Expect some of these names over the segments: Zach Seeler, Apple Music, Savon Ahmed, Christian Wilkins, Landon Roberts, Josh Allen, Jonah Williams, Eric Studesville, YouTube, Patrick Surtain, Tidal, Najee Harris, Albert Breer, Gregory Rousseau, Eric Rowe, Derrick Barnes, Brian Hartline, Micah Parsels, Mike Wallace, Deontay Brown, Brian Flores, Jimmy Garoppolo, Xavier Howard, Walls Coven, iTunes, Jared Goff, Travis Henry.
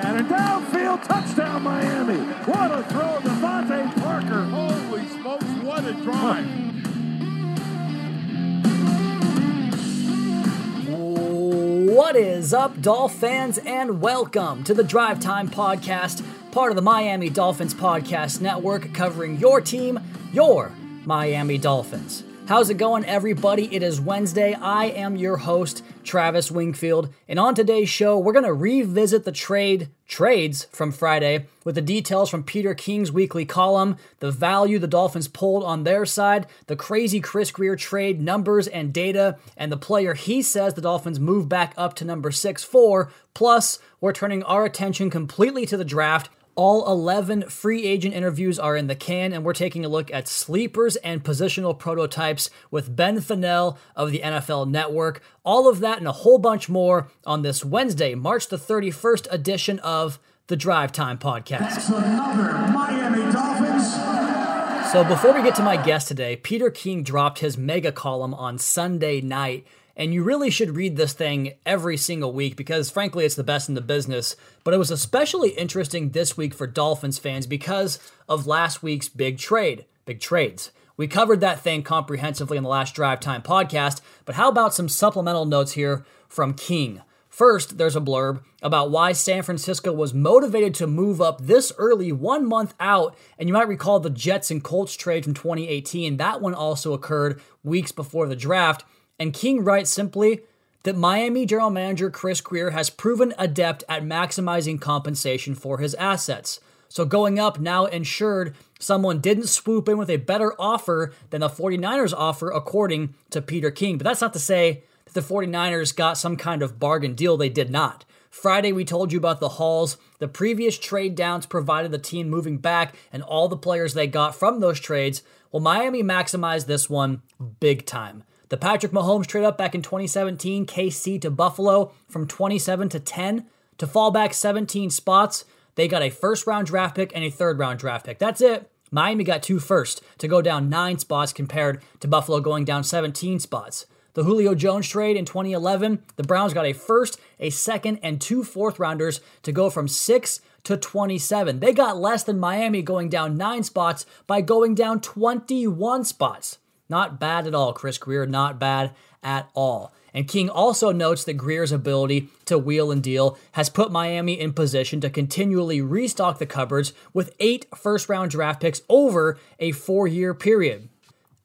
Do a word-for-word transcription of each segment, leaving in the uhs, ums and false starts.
pattern. Downfield, touchdown, Miami. What a throw, DeVante Parker. Holy smokes, what a drive. What is up, Dolph fans, and welcome to the Drive Time Podcast, part of the Miami Dolphins Podcast Network, covering your team, your Miami Dolphins. How's it going, everybody? It is Wednesday. I am your host, Travis Wingfield, and on today's show, we're going to revisit the trade trades from Friday with the details from Peter King's weekly column, the value the Dolphins pulled on their side, the crazy Chris Grier trade numbers and data, and the player he says the Dolphins move back up to number six for. Plus, we're turning our attention completely to the draft. All eleven free agent interviews are in the can, and we're taking a look at sleepers and positional prototypes with Ben Fennell of the N F L Network. All of that and a whole bunch more on this Wednesday, March the thirty-first edition of the Drive Time Podcast. That's another Miami Dolphins. So before we get to my guest today, Peter King dropped his mega column on Sunday night. And you really should read this thing every single week because, frankly, it's the best in the business. But it was especially interesting this week for Dolphins fans because of last week's big trade, big trades. We covered that thing comprehensively in the last Drive Time podcast, but how about some supplemental notes here from King? First, there's a blurb about why San Francisco was motivated to move up this early, one month out. And you might recall the Jets and Colts trade from twenty eighteen. That one also occurred weeks before the draft. And King writes simply that Miami general manager Chris Grier has proven adept at maximizing compensation for his assets. So going up now ensured someone didn't swoop in with a better offer than the 49ers offer, according to Peter King. But that's not to say that the 49ers got some kind of bargain deal. They did not. Friday, we told you about the hauls. The previous trade downs provided the team moving back and all the players they got from those trades. Well, Miami maximized this one big time. The Patrick Mahomes trade up back in twenty seventeen, K C to Buffalo, from twenty-seven to ten. To fall back seventeen spots, they got a first-round draft pick and a third-round draft pick. That's it. Miami got two first to go down nine spots compared to Buffalo going down seventeen spots. The Julio Jones trade in twenty eleven, the Browns got a first, a second, and two fourth-rounders to go from six to twenty-seven. They got less than Miami going down nine spots by going down twenty-one spots. Not bad at all, Chris Grier, not bad at all. And King also notes that Grier's ability to wheel and deal has put Miami in position to continually restock the cupboards with eight first-round draft picks over a four-year period.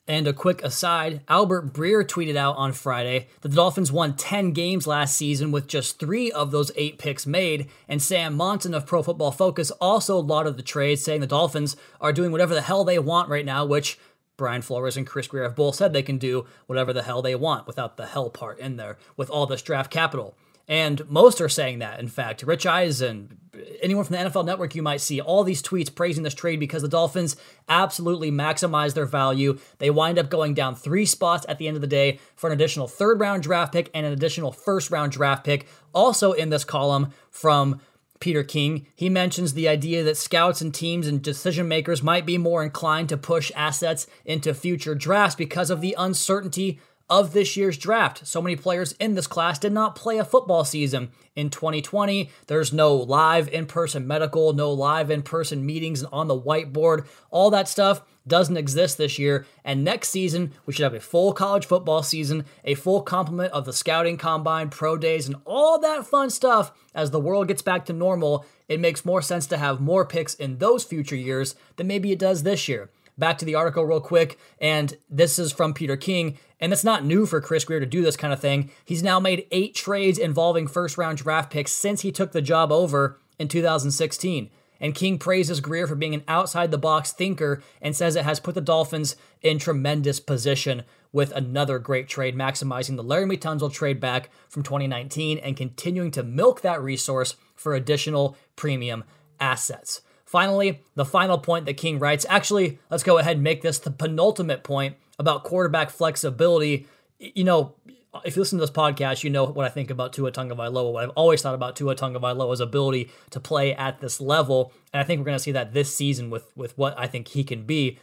And a quick aside, Albert Breer tweeted out on Friday that the Dolphins won ten games last season with just three of those eight picks made, and Sam Monson of Pro Football Focus also lauded the trade, saying the Dolphins are doing whatever the hell they want right now, which Brian Flores and Chris Grier have both said they can do whatever the hell they want without the hell part in there with all this draft capital. And most are saying that, in fact. Rich Eisen, anyone from the N F L Network you might see, all these tweets praising this trade because the Dolphins absolutely maximize their value. They wind up going down three spots at the end of the day for an additional third-round draft pick and an additional first-round draft pick. Also in this column from Peter King, he mentions the idea that scouts and teams and decision makers might be more inclined to push assets into future drafts because of the uncertainty of this year's draft. So many players in this class did not play a football season in twenty twenty. There's no live in-person medical, no live in-person meetings on the whiteboard. All that stuff doesn't exist this year. And next season, we should have a full college football season, a full complement of the scouting combine, pro days, and all that fun stuff. As the world gets back to normal, it makes more sense to have more picks in those future years than maybe it does this year. Back to the article real quick, and this is from Peter King, and it's not new for Chris Grier to do this kind of thing. He's now made eight trades involving first-round draft picks since he took the job over in two thousand sixteen, and King praises Grier for being an outside-the-box thinker and says it has put the Dolphins in tremendous position with another great trade, maximizing the Laramie Tunsil trade back from twenty nineteen and continuing to milk that resource for additional premium assets. Finally, the final point that King writes, actually, let's go ahead and make this the penultimate point about quarterback flexibility. You know, if you listen to this podcast, you know what I think about Tua Tagovailoa, what I've always thought about Tua Tagovailoa's ability to play at this level. And I think we're going to see that this season with, with what I think he can be.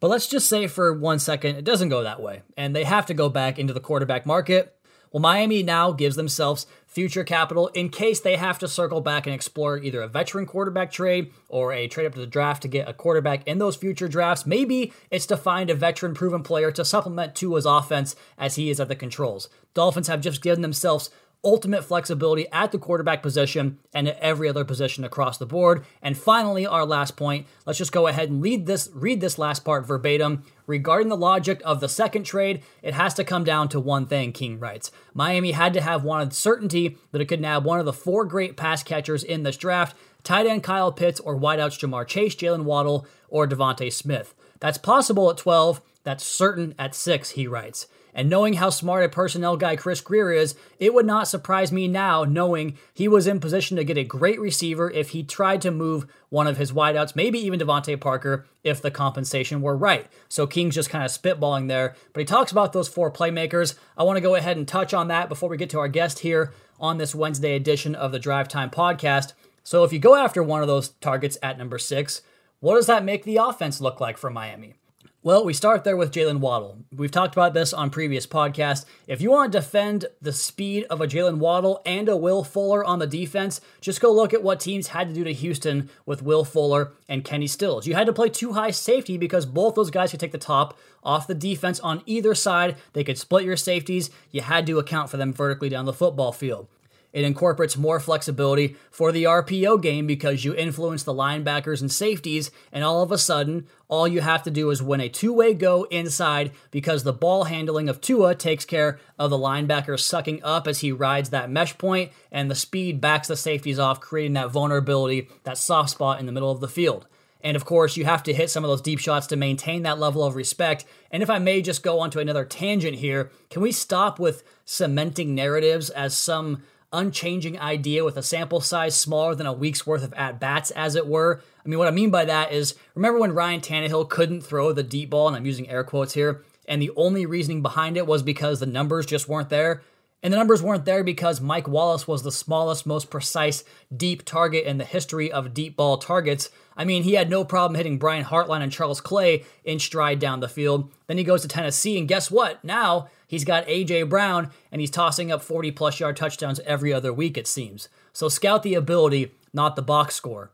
But let's just say for one second, it doesn't go that way. And they have to go back into the quarterback market. Well, Miami now gives themselves future capital in case they have to circle back and explore either a veteran quarterback trade or a trade up to the draft to get a quarterback in those future drafts. Maybe it's to find a veteran proven player to supplement Tua's offense as he is at the controls. Dolphins have just given themselves ultimate flexibility at the quarterback position and at every other position across the board. And finally, our last point, let's just go ahead and lead this, read this last part verbatim. Regarding the logic of the second trade, it has to come down to one thing, King writes. Miami had to have wanted certainty that it could nab one of the four great pass catchers in this draft, tight end Kyle Pitts or wideouts Ja'Marr Chase, Jalen Waddle, or DeVonta Smith. That's possible at twelve, that's certain at six, he writes. And knowing how smart a personnel guy Chris Grier is, it would not surprise me now knowing he was in position to get a great receiver if he tried to move one of his wideouts, maybe even DeVante Parker, if the compensation were right. So King's just kind of spitballing there. But he talks about those four playmakers. I want to go ahead and touch on that before we get to our guest here on this Wednesday edition of the Drive Time Podcast. So if you go after one of those targets at number six, what does that make the offense look like for Miami? Well, we start there with Jalen Waddle. We've talked about this on previous podcasts. If you want to defend the speed of a Jalen Waddle and a Will Fuller on the defense, just go look at what teams had to do to Houston with Will Fuller and Kenny Stills. You had to play two high safety because both those guys could take the top off the defense on either side. They could split your safeties. You had to account for them vertically down the football field. It incorporates more flexibility for the R P O game because you influence the linebackers and safeties, and all of a sudden, all you have to do is win a two-way go inside because the ball handling of Tua takes care of the linebacker sucking up as he rides that mesh point, and the speed backs the safeties off, creating that vulnerability, that soft spot in the middle of the field. And of course, you have to hit some of those deep shots to maintain that level of respect. And if I may just go on to another tangent here, can we stop with cementing narratives as some unchanging idea with a sample size smaller than a week's worth of at-bats, as it were? I mean, what I mean by that is, remember when Ryan Tannehill couldn't throw the deep ball, and I'm using air quotes here, and the only reasoning behind it was because the numbers just weren't there? And the numbers weren't there because Mike Wallace was the smallest, most precise deep target in the history of deep ball targets. I mean, he had no problem hitting Brian Hartline and Charles Clay in stride down the field. Then he goes to Tennessee, and guess what? Now he's got A J. Brown, and he's tossing up forty-plus yard touchdowns every other week, it seems. So scout the ability, not the box score.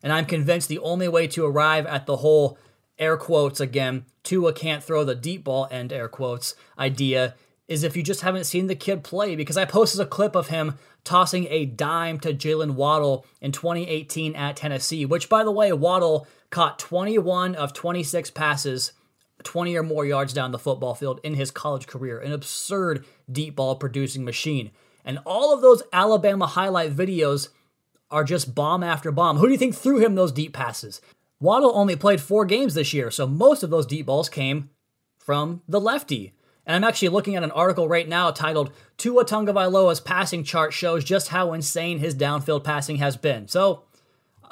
And I'm convinced the only way to arrive at the whole, air quotes again, Tua can't throw the deep ball, end air quotes, idea is if you just haven't seen the kid play, because I posted a clip of him tossing a dime to Jalen Waddle in twenty eighteen at Tennessee, which, by the way, Waddle caught twenty-one of twenty-six passes, twenty or more yards down the football field in his college career, an absurd deep ball producing machine. And all of those Alabama highlight videos are just bomb after bomb. Who do you think threw him those deep passes? Waddle only played four games this year, so most of those deep balls came from the lefty. And I'm actually looking at an article right now titled, Tua Tagovailoa's passing chart shows just how insane his downfield passing has been. So,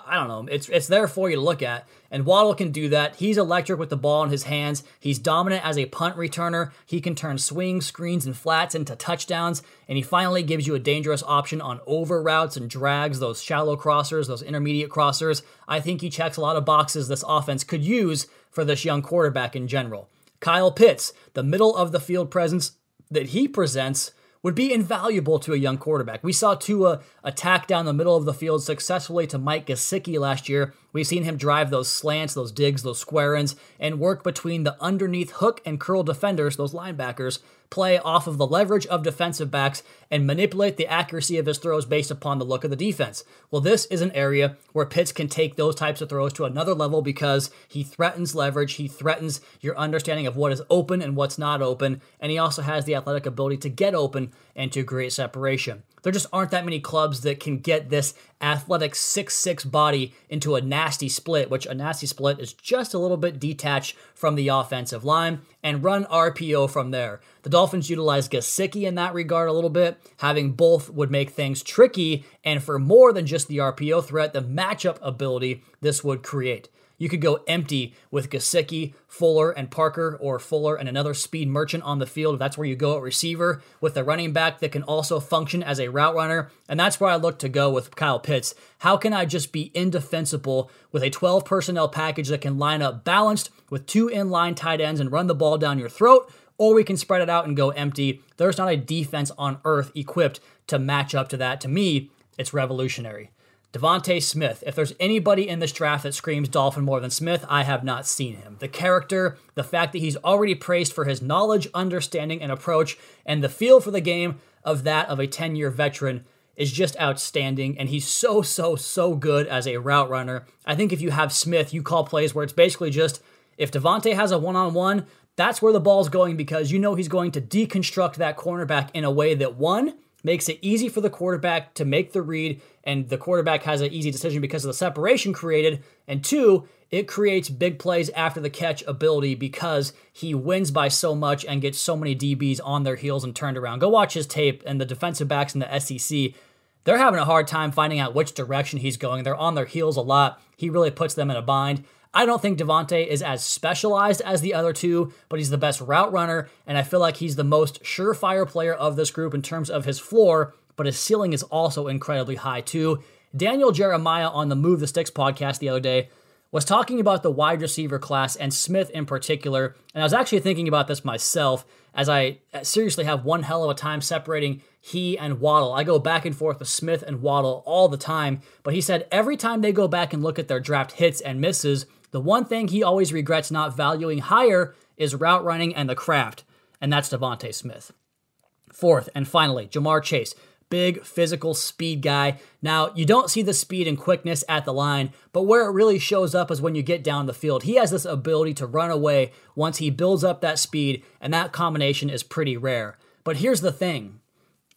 I don't know, it's it's there for you to look at. And Waddle can do that. He's electric with the ball in his hands. He's dominant as a punt returner. He can turn swings, screens, and flats into touchdowns. And he finally gives you a dangerous option on over routes and drags, those shallow crossers, those intermediate crossers. I think he checks a lot of boxes this offense could use for this young quarterback in general. Kyle Pitts, the middle of the field presence that he presents would be invaluable to a young quarterback. We saw Tua attack down the middle of the field successfully to Mike Gesicki last year. We've seen him drive those slants, those digs, those square ends, and work between the underneath hook and curl defenders, those linebackers, play off of the leverage of defensive backs, and manipulate the accuracy of his throws based upon the look of the defense. Well, this is an area where Pitts can take those types of throws to another level because he threatens leverage, he threatens your understanding of what is open and what's not open, and he also has the athletic ability to get open and to create separation. There just aren't that many clubs that can get this athletic six six body into a nasty split, which a nasty split is just a little bit detached from the offensive line, and run R P O from there. The Dolphins utilize Gesicki in that regard a little bit. Having both would make things tricky, and for more than just the R P O threat, the matchup ability this would create. You could go empty with Gesicki, Fuller, and Parker, or Fuller and another speed merchant on the field. That's where you go at receiver, with a running back that can also function as a route runner. And that's where I look to go with Kyle Pitts. How can I just be indefensible with a twelve personnel package that can line up balanced with two inline tight ends and run the ball down your throat? or we can spread it out and go empty. There's not a defense on earth equipped to match up to that. To me, it's revolutionary. DeVonta Smith, if there's anybody in this draft that screams Dolphin more than Smith, I have not seen him. The character, the fact that he's already praised for his knowledge, understanding, and approach, and the feel for the game of that of a ten-year veteran is just outstanding, and he's so, so, so good as a route runner. I think if you have Smith, you call plays where it's basically just, if DeVante has a one-on-one, that's where the ball's going because you know he's going to deconstruct that cornerback in a way that, one, makes it easy for the quarterback to make the read, and the quarterback has an easy decision because of the separation created, and two, it creates big plays after the catch ability because he wins by so much and gets so many D Bs on their heels and turned around. Go watch his tape, and the defensive backs in the S E C, they're having a hard time finding out which direction he's going. They're on their heels a lot. He really puts them in a bind. I don't think DeVante is as specialized as the other two, but he's the best route runner, and I feel like he's the most surefire player of this group in terms of his floor, but his ceiling is also incredibly high too. Daniel Jeremiah on the Move the Sticks podcast the other day was talking about the wide receiver class and Smith in particular, and I was actually thinking about this myself as I seriously have one hell of a time separating he and Waddle. I go back and forth with Smith and Waddle all the time, but he said every time they go back and look at their draft hits and misses, the one thing he always regrets not valuing higher is route running and the craft, and that's DeVonta Smith. Fourth, and finally, Ja'Marr Chase. Big, physical, speed guy. Now, you don't see the speed and quickness at the line, but where it really shows up is when you get down the field. He has this ability to run away once he builds up that speed, and that combination is pretty rare. But here's the thing.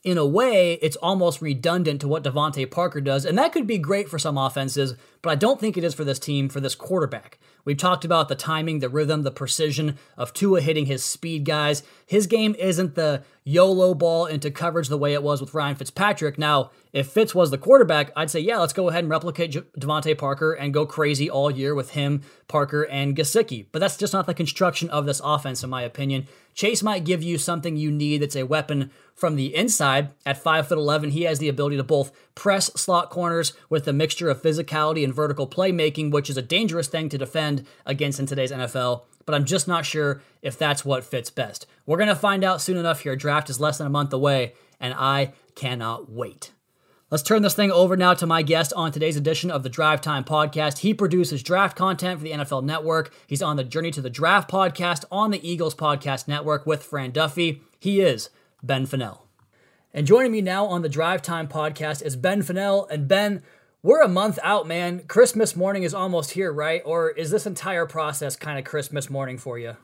In a way, it's almost redundant to what DeVante Parker does, and that could be great for some offenses, but I don't think it is for this team, for this quarterback. We've talked about the timing, the rhythm, the precision of Tua hitting his speed guys. His game isn't the YOLO ball into coverage the way it was with Ryan Fitzpatrick. Now, if Fitz was the quarterback, I'd say, yeah, let's go ahead and replicate J- DeVante Parker and go crazy all year with him, Parker, and Gesicki. But that's just not the construction of this offense, in my opinion. Chase might give you something you need that's a weapon from the inside. At five foot eleven, he has the ability to both press slot corners with a mixture of physicality and vertical playmaking, which is a dangerous thing to defend against in today's N F L. But I'm just not sure if that's what fits best. We're going to find out soon enough here. Draft is less than a month away, and I cannot wait. Let's turn this thing over now to my guest on today's edition of the Drive Time Podcast. He produces draft content for the N F L Network. He's on the Journey to the Draft podcast on the Eagles Podcast Network with Fran Duffy. He is Ben Fennell. And joining me now on the Drive Time Podcast is Ben Fennell. And Ben, we're a month out, man. Christmas morning is almost here, right? Or is this entire process kind of Christmas morning for you?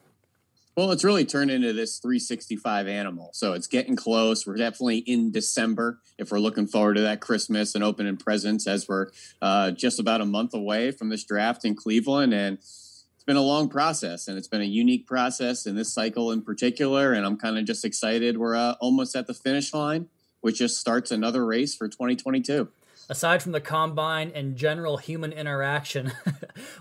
Well, it's really turned into this three sixty-five animal. So it's getting close. We're definitely in December if we're looking forward to that Christmas and opening presents as we're uh, just about a month away from this draft in Cleveland. And it's been a long process, and it's been a unique process in this cycle in particular. And I'm kind of just excited. We're uh, almost at the finish line, which just starts another race for twenty twenty-two. Aside from the combine and general human interaction,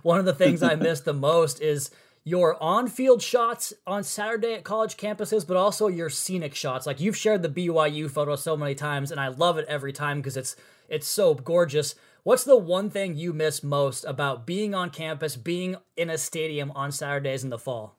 one of the things I miss the most is your on-field shots on Saturday at college campuses, but also your scenic shots. Like, you've shared the B Y U photo so many times, and I love it every time because it's it's so gorgeous. What's the one thing you miss most about being on campus, being in a stadium on Saturdays in the fall?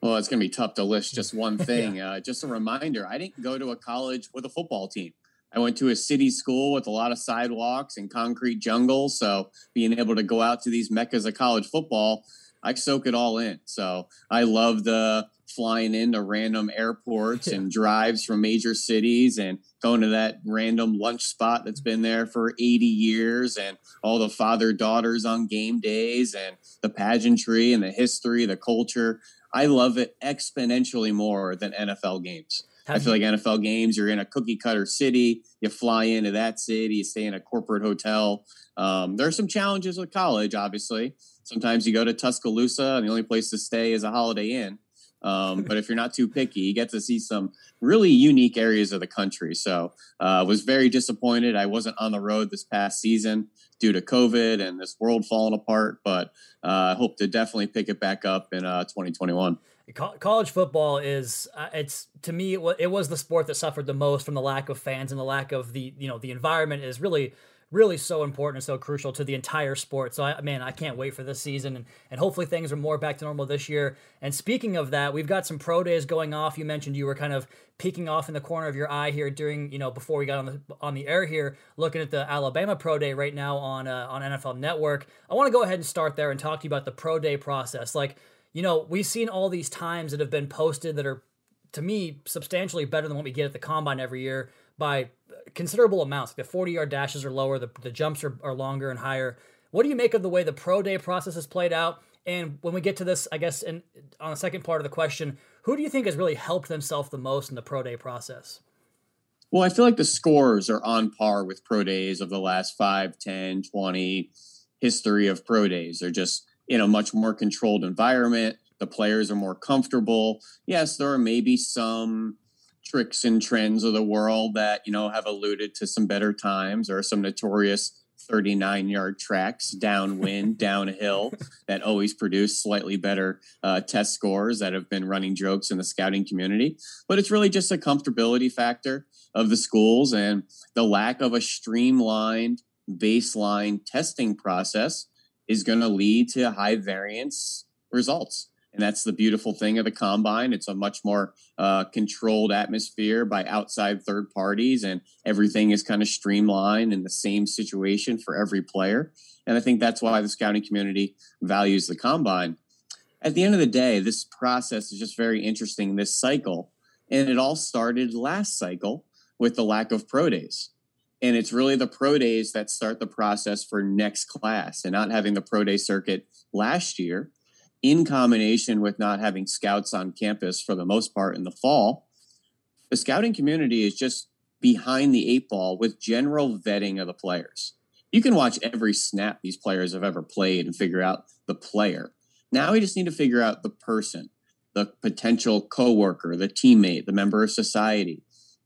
Well, it's going to be tough to list just one thing. yeah. uh, just a reminder, I didn't go to a college with a football team. I went to a city school with a lot of sidewalks and concrete jungle, so being able to go out to these meccas of college football, I soak it all in. So I love the flying into random airports yeah. and drives from major cities and going to that random lunch spot that's been there for eighty years and all the father-daughters on game days and the pageantry and the history, the culture. I love it exponentially more than N F L games. I feel like N F L games, you're in a cookie-cutter city, you fly into that city, you stay in a corporate hotel. Um, there are some challenges with college, obviously. Sometimes you go to Tuscaloosa, and the only place to stay is a Holiday Inn. Um, but if you're not too picky, you get to see some really unique areas of the country. So I uh, was very disappointed. I wasn't on the road this past season due to COVID and this world falling apart. But I uh, hope to definitely pick it back up in uh, twenty twenty-one. College football is, uh, it's to me, it was, it was the sport that suffered the most from the lack of fans and the lack of the, you know, the environment is really really so important and so crucial to the entire sport. So, I, man, I can't wait for this season, and, and hopefully things are more back to normal this year. And speaking of that, we've got some pro days going off. You mentioned you were kind of peeking off in the corner of your eye here during, you know, before we got on the on the air here, looking at the Alabama Pro Day right now on uh, on N F L Network. I want to go ahead and start there and talk to you about the Pro Day process. Like, you know, we've seen all these times that have been posted that are, to me, substantially better than what we get at the Combine every year by considerable amounts. The forty-yard dashes are lower, the, the jumps are, are longer and higher. What do you make of the way the Pro Day process has played out? And when we get to this, I guess, in, on the second part of the question, who do you think has really helped themselves the most in the Pro Day process? Well, I feel like the scores are on par with Pro Days of the last five, ten, twenty history of Pro Days. They're just in a much more controlled environment. The players are more comfortable. Yes, there are maybe some tricks and trends of the world that, you know, have alluded to some better times or some notorious thirty-nine-yard tracks downwind, downhill that always produce slightly better uh, test scores that have been running jokes in the scouting community. But it's really just a comfortability factor of the schools and the lack of a streamlined baseline testing process is going to lead to high variance results. And that's the beautiful thing of the Combine. It's a much more uh, controlled atmosphere by outside third parties, and everything is kind of streamlined in the same situation for every player. And I think that's why the scouting community values the Combine. At the end of the day, this process is just very interesting this cycle. And it all started last cycle with the lack of Pro Days. And it's really the Pro Days that start the process for next class, and not having the Pro Day circuit last year, in combination with not having scouts on campus for the most part in the fall, the scouting community is just behind the eight ball with general vetting of the players. You can watch every snap these players have ever played and figure out the player. Now we just need to figure out the person, the potential coworker, the teammate, the member of society.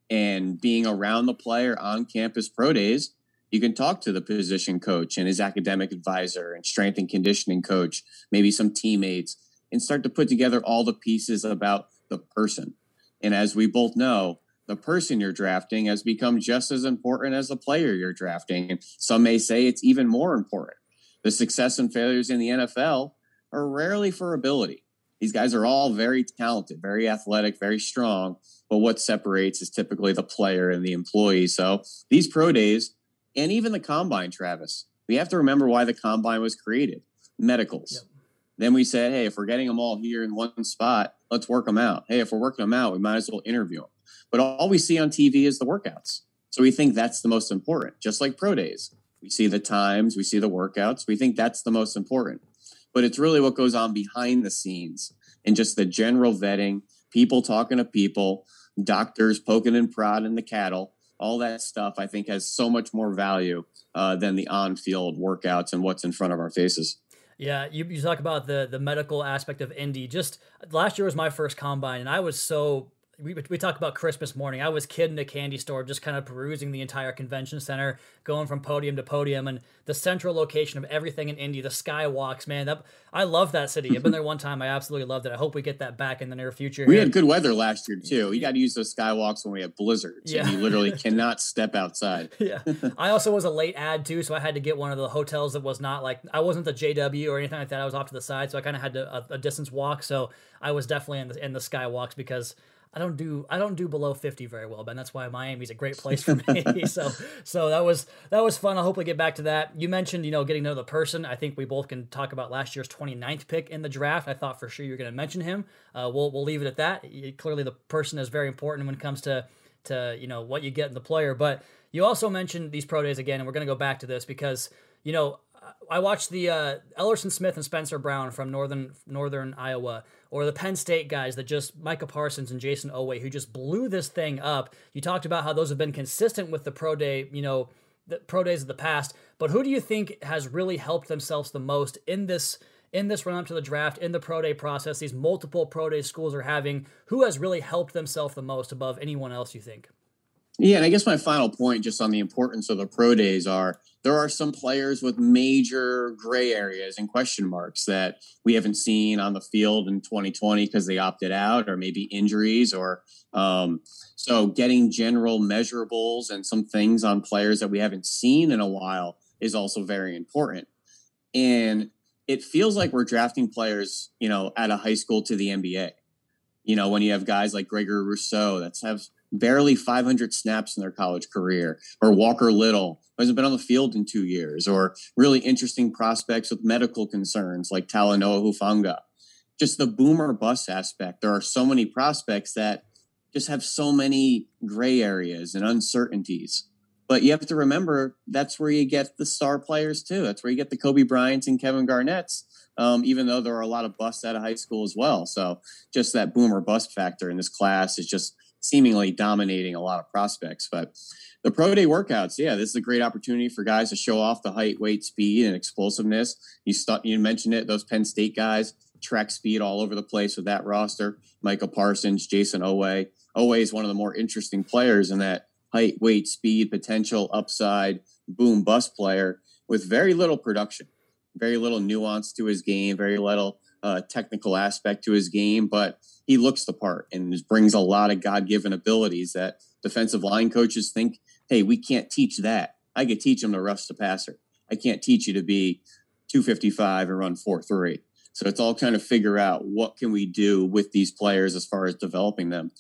And being around the player on campus Pro Days, you can talk to the position coach and his academic advisor and strength and conditioning coach, maybe some teammates, and start to put together all the pieces about the person. And as we both know, the person you're drafting has become just as important as the player you're drafting. And some may say it's even more important. The success and failures in the N F L are rarely for ability. These guys are all very talented, very athletic, very strong. But what separates is typically the player and the employee. So these Pro Days, and even the Combine, Travis, we have to remember why the Combine was created. Medicals. Yep. Then we said, hey, if we're getting them all here in one spot, let's work them out. Hey, if we're working them out, we might as well interview them. But all we see on T V is the workouts. So we think that's the most important, just like Pro Days. We see the times, we see the workouts. We think that's the most important. But it's really what goes on behind the scenes and just the general vetting, people talking to people, doctors poking and prodding the cattle. All that stuff, I think, has so much more value uh, than the on-field workouts and what's in front of our faces. Yeah, you, you talk about the the medical aspect of Indy. Just last year was my first Combine, and I was so we we talk about Christmas morning. I was kid in a candy store, just kind of perusing the entire convention center, going from podium to podium, and the central location of everything in Indy, the skywalks. Man, that, I love that city. I've been there one time. I absolutely loved it. I hope we get that back in the near future. We here. had good weather last year too. We got to use those skywalks when we have blizzards, yeah. And you literally cannot step outside. Yeah, I also was a late ad too, so I had to get one of the hotels that was not like I wasn't the J W or anything like that. I was off to the side, so I kind of had to, a, a distance walk. So I was definitely in the in the skywalks because I don't do I don't do below fifty very well, Ben. That's why Miami's a great place for me. so so that was that was fun. I'll hopefully get back to that. You mentioned, you know, getting to know the person. I think we both can talk about last year's twenty-ninth pick in the draft. I thought for sure you were going to mention him. Uh, we'll we'll leave it at that. You, clearly, the person is very important when it comes to to you know what you get in the player. But you also mentioned these Pro Days again, and we're going to go back to this because you know. I watched the uh, Ellerson Smith and Spencer Brown from Northern Northern Iowa, or the Penn State guys that just Micah Parsons and Jason Oweh, who just blew this thing up. You talked about how those have been consistent with the pro day, you know, the pro days of the past. But who do you think has really helped themselves the most in this in this run up to the draft, in the pro day process? These multiple pro day schools are having. Who has really helped themselves the most above anyone else? You think? Yeah, and I guess my final point just on the importance of the pro days are there are some players with major gray areas and question marks that we haven't seen on the field in twenty twenty because they opted out or maybe injuries or um, So getting general measurables and some things on players that we haven't seen in a while is also very important. And it feels like we're drafting players, you know, at a high school to the N B A. You know, when you have guys like Gregory Rousseau that have barely five hundred snaps in their college career, or Walker Little, who hasn't been on the field in two years, or really interesting prospects with medical concerns like Talanoa Hufanga. Just the boomer bust aspect. There are so many prospects that just have so many gray areas and uncertainties. But you have to remember, that's where you get the star players too. That's where you get the Kobe Bryants and Kevin Garnetts, um, even though there are a lot of busts out of high school as well. So just that boomer bust factor in this class is just seemingly dominating a lot of prospects. But the pro day workouts, yeah, this is a great opportunity for guys to show off the height, weight, speed, and explosiveness. You st- you mentioned it, those Penn State guys, track speed all over the place with that roster. Micah Parsons, Jason Owe. Owe is one of the more interesting players in that height, weight, speed, potential, upside, boom, bust player with very little production, very little nuance to his game, very little uh, technical aspect to his game, but he looks the part and brings a lot of God-given abilities that defensive line coaches think, hey, we can't teach that. I could teach him to rush the passer. I can't teach you to be two fifty-five and run four three. So it's all kind of figure out what can we do with these players as far as developing them.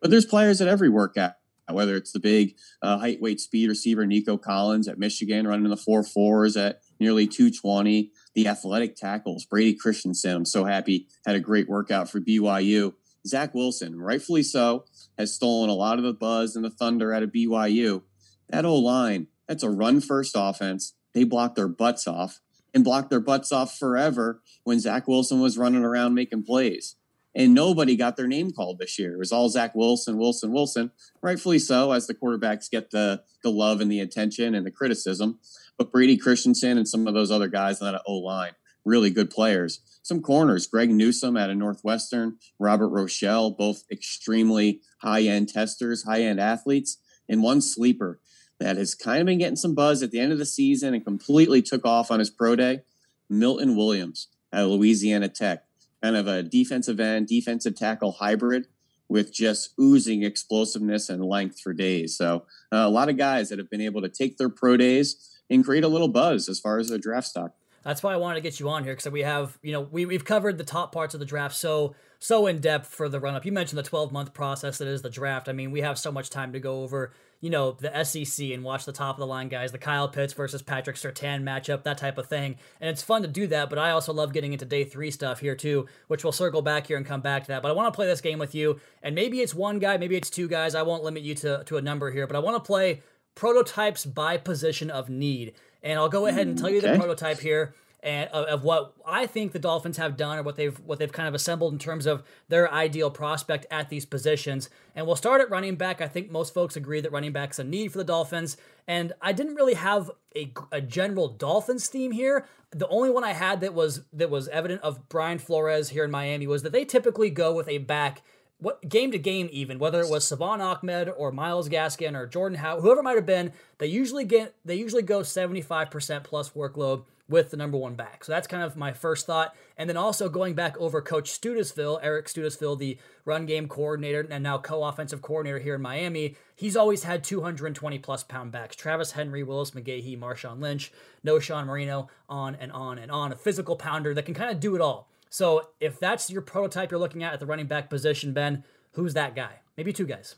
But there's players at every workout, whether it's the big uh, height, weight, speed receiver Nico Collins at Michigan running the four fours at nearly two twenty, the athletic tackles, Brady Christensen, I'm so happy, had a great workout for B Y U. Zach Wilson, rightfully so, has stolen a lot of the buzz and the thunder out of B Y U. That O-line, that's a run-first offense. They block their butts off and blocked their butts off forever when Zach Wilson was running around making plays. And nobody got their name called this year. It was all Zach Wilson, Wilson, Wilson, rightfully so, as the quarterbacks get the, the love and the attention and the criticism. But Brady Christensen and some of those other guys on that O-line, really good players. Some corners, Greg Newsome out of Northwestern, Robert Rochelle, both extremely high-end testers, high-end athletes, and one sleeper that has kind of been getting some buzz at the end of the season and completely took off on his pro day, Milton Williams at Louisiana Tech. Kind of a defensive end, defensive tackle hybrid with just oozing explosiveness and length for days. So uh, a lot of guys that have been able to take their pro days and create a little buzz as far as their draft stock. That's why I wanted to get you on here, because we have, you know, we, we've covered the top parts of the draft so so in depth for the run-up. You mentioned the twelve-month process that is the draft. I mean, we have so much time to go over, you know, the S E C and watch the top-of-the-line guys, the Kyle Pitts versus Patrick Surtain matchup, that type of thing. And it's fun to do that, but I also love getting into day three stuff here too, which we'll circle back here and come back to that. But I want to play this game with you, and maybe it's one guy, maybe it's two guys. I won't limit you to, to a number here, but I want to play prototypes by position of need. And I'll go ahead and tell you okay. the prototype here and of, of what I think the Dolphins have done, or what they've what they've kind of assembled in terms of their ideal prospect at these positions. And we'll start at running back. I think most folks agree that running back's a need for the Dolphins. And I didn't really have a, a general Dolphins theme here. The only one I had that was that was evident of Brian Flores here in Miami was that they typically go with a back What game to game, even whether it was Savon Ahmed or Myles Gaskin or Jordan Howard, whoever it might have been, they usually get they usually go seventy-five percent plus workload with the number one back. So that's kind of my first thought. And then also going back over Coach Studisville, Eric Studisville, the run game coordinator and now co-offensive coordinator here in Miami, he's always had two hundred twenty plus pound backs. Travis Henry, Willis McGahee, Marshawn Lynch, Knowshon Moreno, on and on and on. A physical pounder that can kind of do it all. So if that's your prototype you're looking at at the running back position, Ben, who's that guy? Maybe two guys.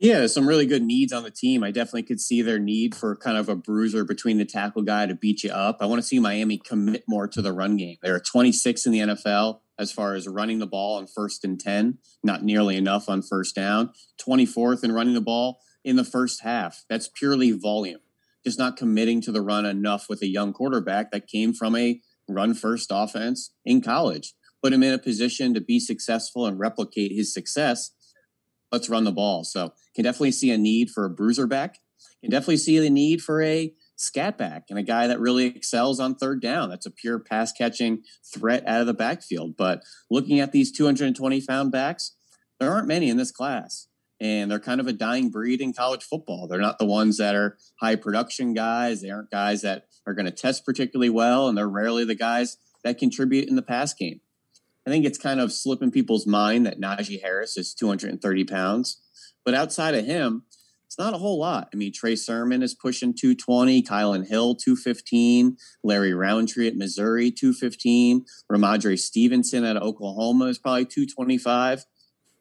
Yeah, some really good needs on the team. I definitely could see their need for kind of a bruiser between the tackle guy to beat you up. I want to see Miami commit more to the run game. They're twenty-sixth in the N F L as far as running the ball on first and ten, not nearly enough on first down, twenty-fourth in running the ball in the first half. That's purely volume, just not committing to the run enough with a young quarterback that came from a run first offense in college. Put him in a position to be successful and replicate his success. Let's run the ball. So can definitely see a need for a bruiser back. Can definitely see the need for a scat back and a guy that really excels on third down. That's a pure pass catching threat out of the backfield. But looking at these two hundred twenty pound backs, there aren't many in this class. And they're kind of a dying breed in college football. They're not the ones that are high production guys. They aren't guys that are going to test particularly well, and they're rarely the guys that contribute in the pass game. I think it's kind of slipping people's mind that Najee Harris is two hundred thirty pounds. But outside of him, it's not a whole lot. I mean, Trey Sermon is pushing two twenty, Kylan Hill, two fifteen, Larry Roundtree at Missouri, two fifteen, Ramondre Stevenson at Oklahoma is probably two twenty-five.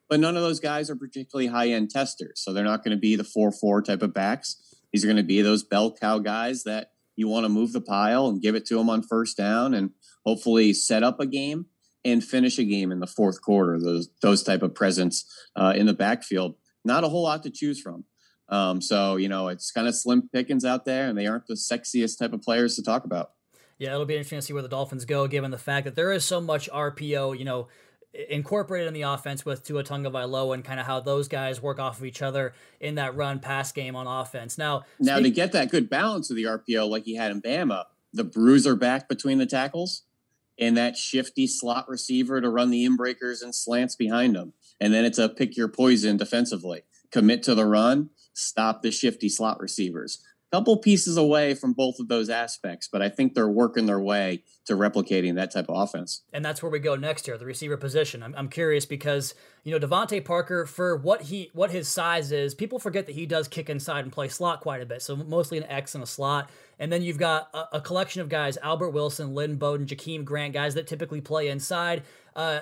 But none of those guys are particularly high-end testers, so they're not going to be the four four type of backs. These are going to be those bell cow guys that you want to move the pile and give it to them on first down and hopefully set up a game and finish a game in the fourth quarter, those those type of presence uh, in the backfield. Not a whole lot to choose from. Um, so, you know, it's kind of slim pickings out there, and they aren't the sexiest type of players to talk about. Yeah, it'll be interesting to see where the Dolphins go, given the fact that there is so much R P O, you know, incorporated in the offense with Tua Tagovailoa and kind of how those guys work off of each other in that run-pass game on offense. Now, now speak- to get that good balance of the R P O like he had in Bama, the bruiser back between the tackles and that shifty slot receiver to run the in-breakers and slants behind him. And then it's a pick-your-poison defensively. Commit to the run, stop the shifty slot receivers. Couple pieces away from both of those aspects, but I think they're working their way to replicating that type of offense. And that's where we go next year, the receiver position. I'm, I'm curious because, you know, DeVante Parker, for what he what his size is, people forget that he does kick inside and play slot quite a bit, so mostly an X and a slot. And then you've got a, a collection of guys, Albert Wilson, Lynn Bowden, Jakeem Grant, guys that typically play inside. Uh,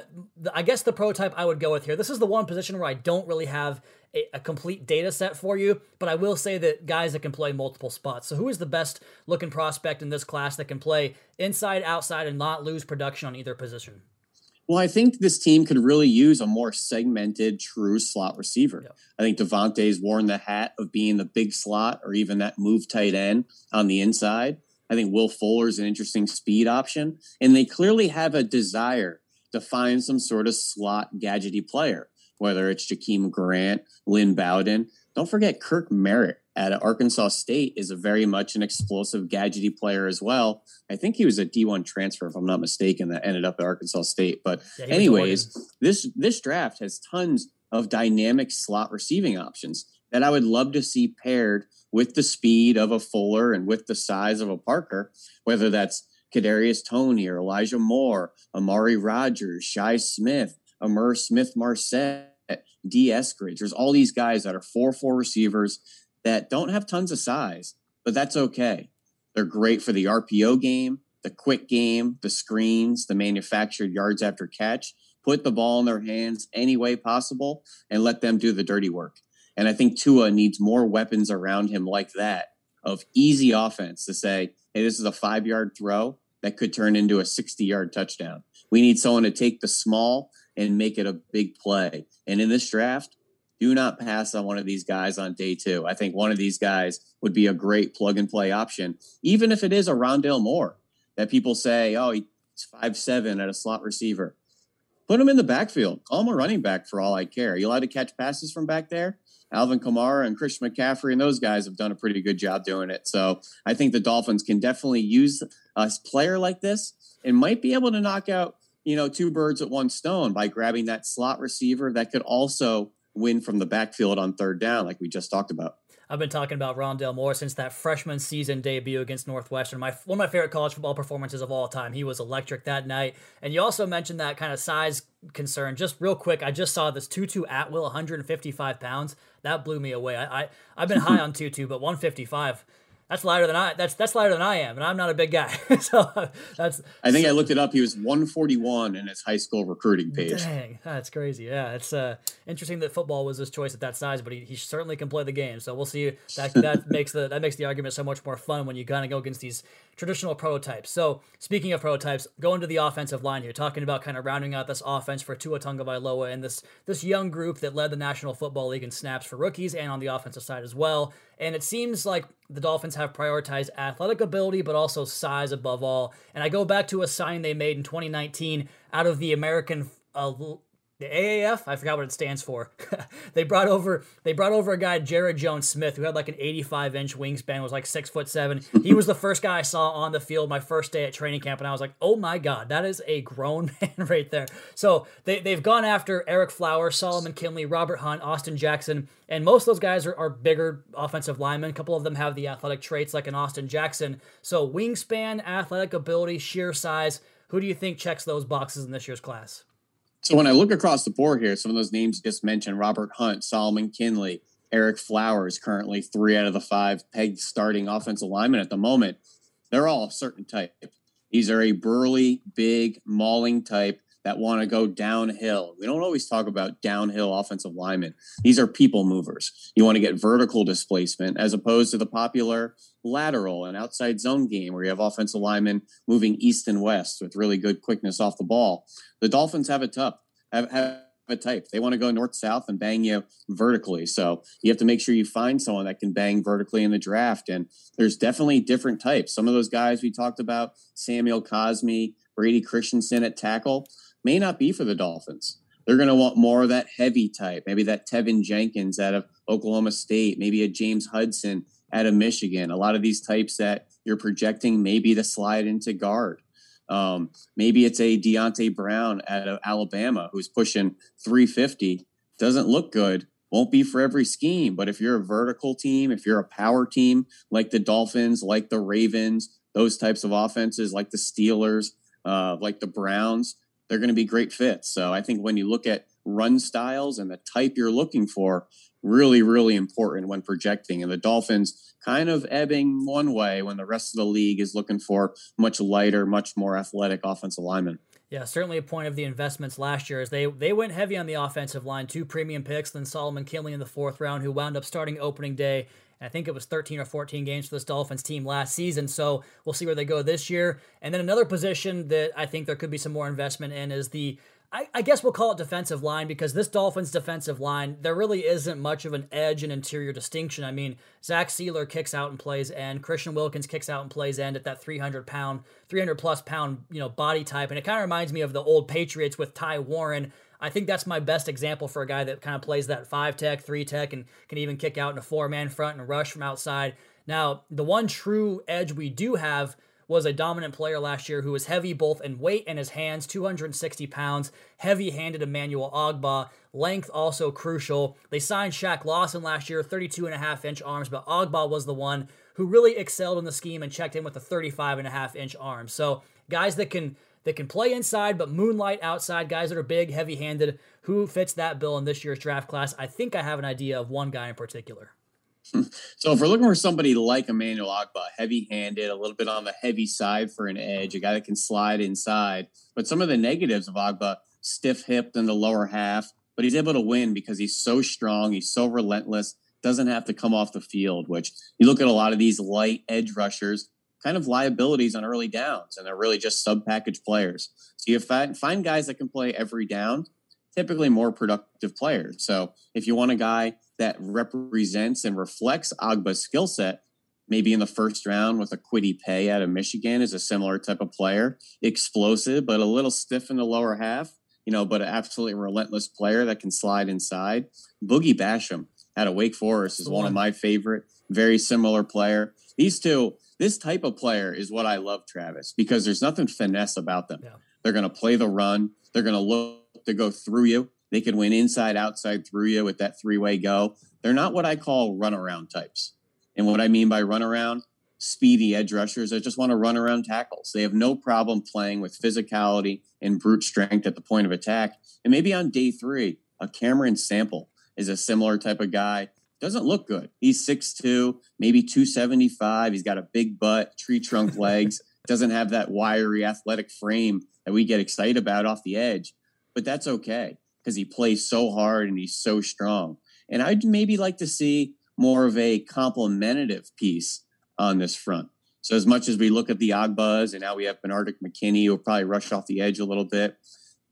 I guess the prototype I would go with here, this is the one position where I don't really have a, a complete data set for you, but I will say that guys that can play multiple spots. So who is the best looking prospect in this class that can play inside, outside, and not lose production on either position? Well, I think this team could really use a more segmented, true slot receiver. Yep. I think Devontae's worn the hat of being the big slot or even that move tight end on the inside. I think Will Fuller is an interesting speed option, and they clearly have a desire to find some sort of slot gadgety player, whether it's Jakeem Grant, Lynn Bowden. Don't forget Kirk Merritt at Arkansas State is a very much an explosive gadgety player as well. I think he was a D one transfer, if I'm not mistaken, that ended up at Arkansas State. But yeah, anyways, this, this draft has tons of dynamic slot receiving options that I would love to see paired with the speed of a Fuller and with the size of a Parker, whether that's Kadarius Toney or Elijah Moore, Amari Rogers, Shai Smith, Amir Smith-Marset, D. Eskridge. There's all these guys that are four four receivers that don't have tons of size, but that's okay. They're great for the R P O game, the quick game, the screens, the manufactured yards after catch. Put the ball in their hands any way possible and let them do the dirty work. And I think Tua needs more weapons around him like that, of easy offense to say, hey, this is a five-yard throw that could turn into a sixty-yard touchdown. We need someone to take the small and make it a big play. And in this draft, do not pass on one of these guys on day two. I think one of these guys would be a great plug-and-play option, even if it is a Rondale Moore that people say, oh, he's five seven at a slot receiver. Put him in the backfield. Call him a running back for all I care. Are you allowed to catch passes from back there? Alvin Kamara and Christian McCaffrey and those guys have done a pretty good job doing it. So I think the Dolphins can definitely use a player like this and might be able to knock out, you know, two birds at one stone by grabbing that slot receiver that could also win from the backfield on third down, like we just talked about. I've been talking about Rondale Moore since that freshman season debut against Northwestern. My one of my favorite college football performances of all time. He was electric that night. And you also mentioned that kind of size concern. Just real quick, I just saw this Tutu Atwell, one hundred fifty-five pounds. That blew me away. I, I I've been high on Tutu, but one fifty-five. That's lighter than I. That's that's lighter than I am, and I'm not a big guy. so that's. I think so, I looked it up. He was one forty-one in his high school recruiting page. Dang, that's crazy. Yeah, it's uh, interesting that football was his choice at that size, but he, he certainly can play the game. So we'll see. That that makes the that makes the argument so much more fun when you kind of go against these traditional prototypes. So speaking of prototypes, going to the offensive line here, talking about kind of rounding out this offense for Tua Tagovailoa and this this young group that led the National Football League in snaps for rookies and on the offensive side as well. And it seems like the Dolphins have prioritized athletic ability, but also size above all. And I go back to a sign they made in twenty nineteen out of the American, uh, the A A F. I forgot what it stands for. they brought over, they brought over a guy, Jared Jones Smith, who had like an eighty-five inch wingspan, was like six foot seven. He was the first guy I saw on the field my first day at training camp. And I was like, oh my God, that is a grown man right there. So they, they've gone after Eric Flowers, Solomon Kinley, Robert Hunt, Austin Jackson. And most of those guys are, are bigger offensive linemen. A couple of them have the athletic traits like an Austin Jackson. So wingspan, athletic ability, sheer size. Who do you think checks those boxes in this year's class? So when I look across the board here, some of those names just mentioned, Robert Hunt, Solomon Kinley, Eric Flowers, currently three out of the five pegged starting offensive linemen at the moment, they're all a certain type. These are a burly, big, mauling type that want to go downhill. We don't always talk about downhill offensive linemen. These are people movers. You want to get vertical displacement as opposed to the popular lateral and outside zone game where you have offensive linemen moving east and west with really good quickness off the ball. The Dolphins have a tough, have, have a type. They want to go north-south and bang you vertically. So you have to make sure you find someone that can bang vertically in the draft. And there's definitely different types. Some of those guys we talked about, Samuel Cosmi, Brady Christensen at tackle, may not be for the Dolphins. They're going to want more of that heavy type, maybe that Tevin Jenkins out of Oklahoma State, maybe a James Hudson out of Michigan. A lot of these types that you're projecting maybe to slide into guard. Um, maybe it's a Deontay Brown out of Alabama who's pushing three fifty, doesn't look good, won't be for every scheme. But if you're a vertical team, if you're a power team like the Dolphins, like the Ravens, those types of offenses, like the Steelers, uh, like the Browns, they're going to be great fits. So I think when you look at run styles and the type you're looking for, really, really important when projecting. And the Dolphins kind of ebbing one way when the rest of the league is looking for much lighter, much more athletic offensive linemen. Yeah, certainly a point of the investments last year is they they went heavy on the offensive line, two premium picks, then Solomon Kinley in the fourth round, who wound up starting opening day. I think it was thirteen or fourteen games for this Dolphins team last season, so we'll see where they go this year. And then another position that I think there could be some more investment in is the, I, I guess we'll call it defensive line, because this Dolphins defensive line, there really isn't much of an edge and interior distinction. I mean, Zach Seeler kicks out and plays end, Christian Wilkins kicks out and plays end at that three hundred pound, three hundred plus pound, you know, body type, and it kind of reminds me of the old Patriots with Ty Warren. I think that's my best example for a guy that kind of plays that five tech, three tech, and can even kick out in a four-man front and rush from outside. Now, the one true edge we do have was a dominant player last year who was heavy both in weight and his hands, two hundred sixty pounds, heavy-handed Emmanuel Ogbah. Length also crucial. They signed Shaq Lawson last year, thirty-two and a half inch arms, but Ogbah was the one who really excelled in the scheme and checked in with a thirty-five and a half inch arm. So guys that can... They can play inside, but moonlight outside, guys that are big, heavy-handed. Who fits that bill in this year's draft class? I think I have an idea of one guy in particular. So if we're looking for somebody like Emmanuel Ogbah, heavy-handed, a little bit on the heavy side for an edge, a guy that can slide inside. But some of the negatives of Ogbah, stiff-hipped in the lower half, but he's able to win because he's so strong, he's so relentless, doesn't have to come off the field, which you look at a lot of these light edge rushers, kind of liabilities on early downs, and they're really just sub-package players. So you find, find guys that can play every down, typically more productive players. So if you want a guy that represents and reflects Ogbah's skill set, maybe in the first round with a Kwity Paye out of Michigan is a similar type of player, explosive, but a little stiff in the lower half, you know, but an absolutely relentless player that can slide inside. Boogie Basham out of Wake Forest is one of my favorite, very similar player. These two, this type of player is what I love, Travis, because there's nothing finesse about them. Yeah. They're going to play the run. They're going to look to go through you. They can win inside, outside, through you with that three-way go. They're not what I call runaround types. And what I mean by runaround, speedy edge rushers that just want to run around tackles. They have no problem playing with physicality and brute strength at the point of attack. And maybe on day three, a Cameron Sample is a similar type of guy. Doesn't look good. He's six two, maybe two seventy-five. He's got a big butt, tree trunk legs, doesn't have that wiry athletic frame that we get excited about off the edge. But that's okay because he plays so hard and he's so strong. And I'd maybe like to see more of a complementative piece on this front. So as much as we look at the Ogbahs and now we have Benardrick McKinney who will probably rush off the edge a little bit,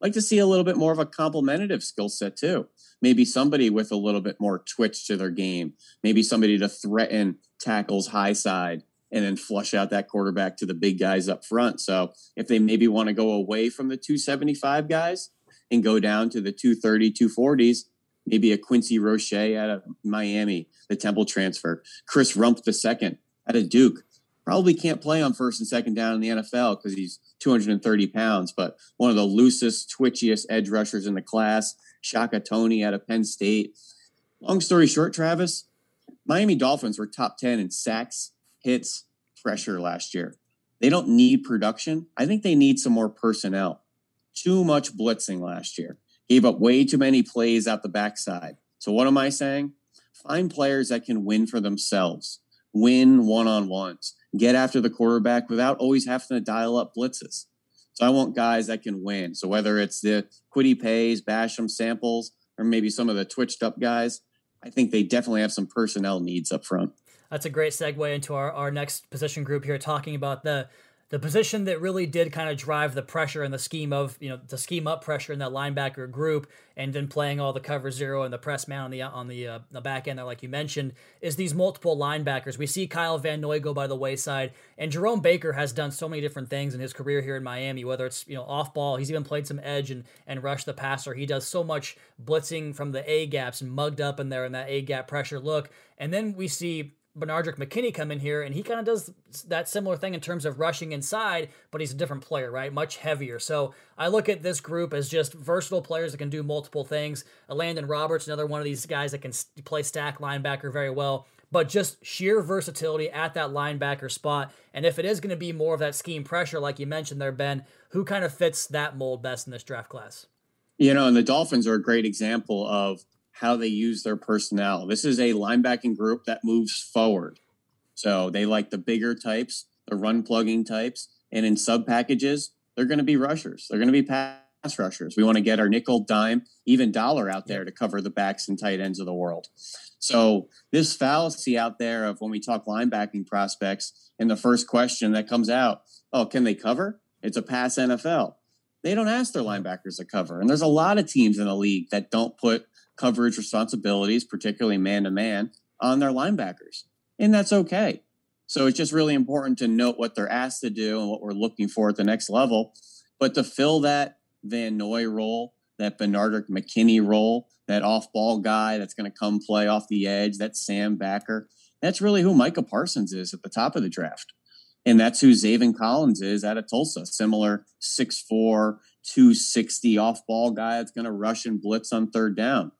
I'd like to see a little bit more of a complementative skill set too. Maybe somebody with a little bit more twitch to their game. Maybe somebody to threaten tackles high side and then flush out that quarterback to the big guys up front. So if they maybe want to go away from the two seventy-five guys and go down to the two thirty, two forties, maybe a Quincy Roche out of Miami, the Temple transfer. Chris Rump the second out of Duke. Probably can't play on first and second down in the N F L because he's two hundred thirty pounds, but one of the loosest, twitchiest edge rushers in the class. Shaka Toney out of Penn State. Long story short, Travis, Miami Dolphins were top ten in sacks, hits, pressure last year. They don't need production. I think they need some more personnel. too much blitzing last year. Gave up way too many plays out the backside. So what am I saying? Find players that can win for themselves, win one-on-ones, get after the quarterback without always having to dial up blitzes. So I want guys that can win. So whether it's the Quiddy Pays, Basham samples, or maybe some of the twitched up guys, I think they definitely have some personnel needs up front. That's a great segue into our, our next position group here, talking about the the position that really did kind of drive the pressure and the scheme of, you know, the scheme up pressure in that linebacker group, and then playing all the cover zero and the press man on the on the, uh, the back end there, like you mentioned, is these multiple linebackers. We see Kyle Van Noy go by the wayside, and Jerome Baker has done so many different things in his career here in Miami, whether it's, you know, off ball, he's even played some edge and, and rushed the passer. He does so much blitzing from the A gaps and mugged up in there in that A gap pressure look. And then we see Benardrick McKinney come in here, and he kind of does that similar thing in terms of rushing inside, but he's a different player, right? Much heavier. So I look at this group as just versatile players that can do multiple things. Landon Roberts, another one of these guys that can play stack linebacker very well, but just sheer versatility at that linebacker spot. And if it is going to be more of that scheme pressure, like you mentioned there, Ben, who kind of fits that mold best in this draft class? You know, and the Dolphins are a great example of how they use their personnel. This is a linebacking group that moves forward. So they like the bigger types, the run plugging types, and in sub packages, they're going to be rushers. They're going to be pass rushers. We want to get our nickel, dime, even dollar out there to cover the backs and tight ends of the world. So this fallacy out there of when we talk linebacking prospects and the first question that comes out, oh, can they cover? It's a pass N F L. They don't ask their linebackers to cover. And there's a lot of teams in the league that don't put coverage responsibilities, particularly man-to-man, on their linebackers. And that's okay. So it's just really important to note what they're asked to do and what we're looking for at the next level. But to fill that Van Noy role, that Benardrick McKinney role, that off-ball guy that's going to come play off the edge, that Sam backer, that's really who Micah Parsons is at the top of the draft. And that's who Zaven Collins is out of Tulsa, similar six four, two sixty off-ball guy that's going to rush and blitz on third down.